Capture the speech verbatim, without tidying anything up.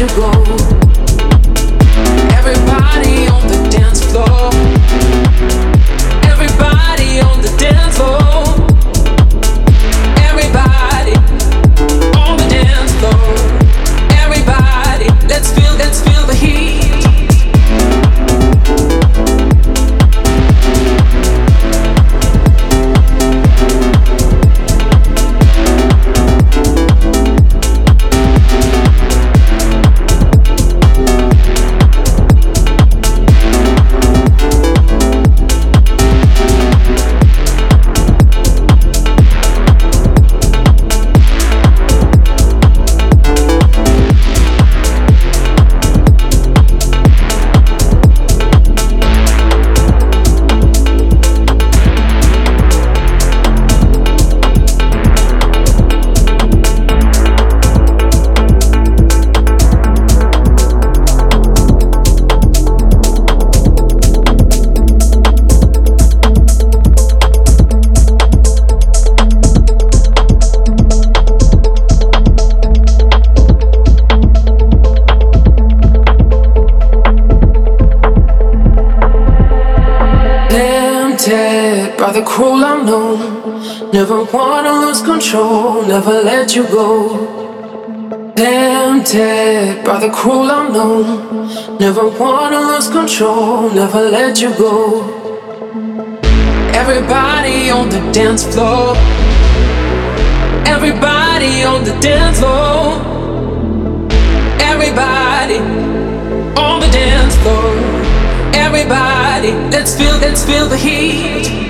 you go. Everybody on the dance floor. Everybody on the dance floor. Everybody on the dance floor. Everybody, let's feel, let's feel the heat. Cruel unknown, never wanna lose control, never let you go. Tempted by the cruel unknown, never wanna lose control, never let you go. Everybody on the dance floor. Everybody on the dance floor. Everybody on the dance floor. Everybody, let's feel, let's feel the heat.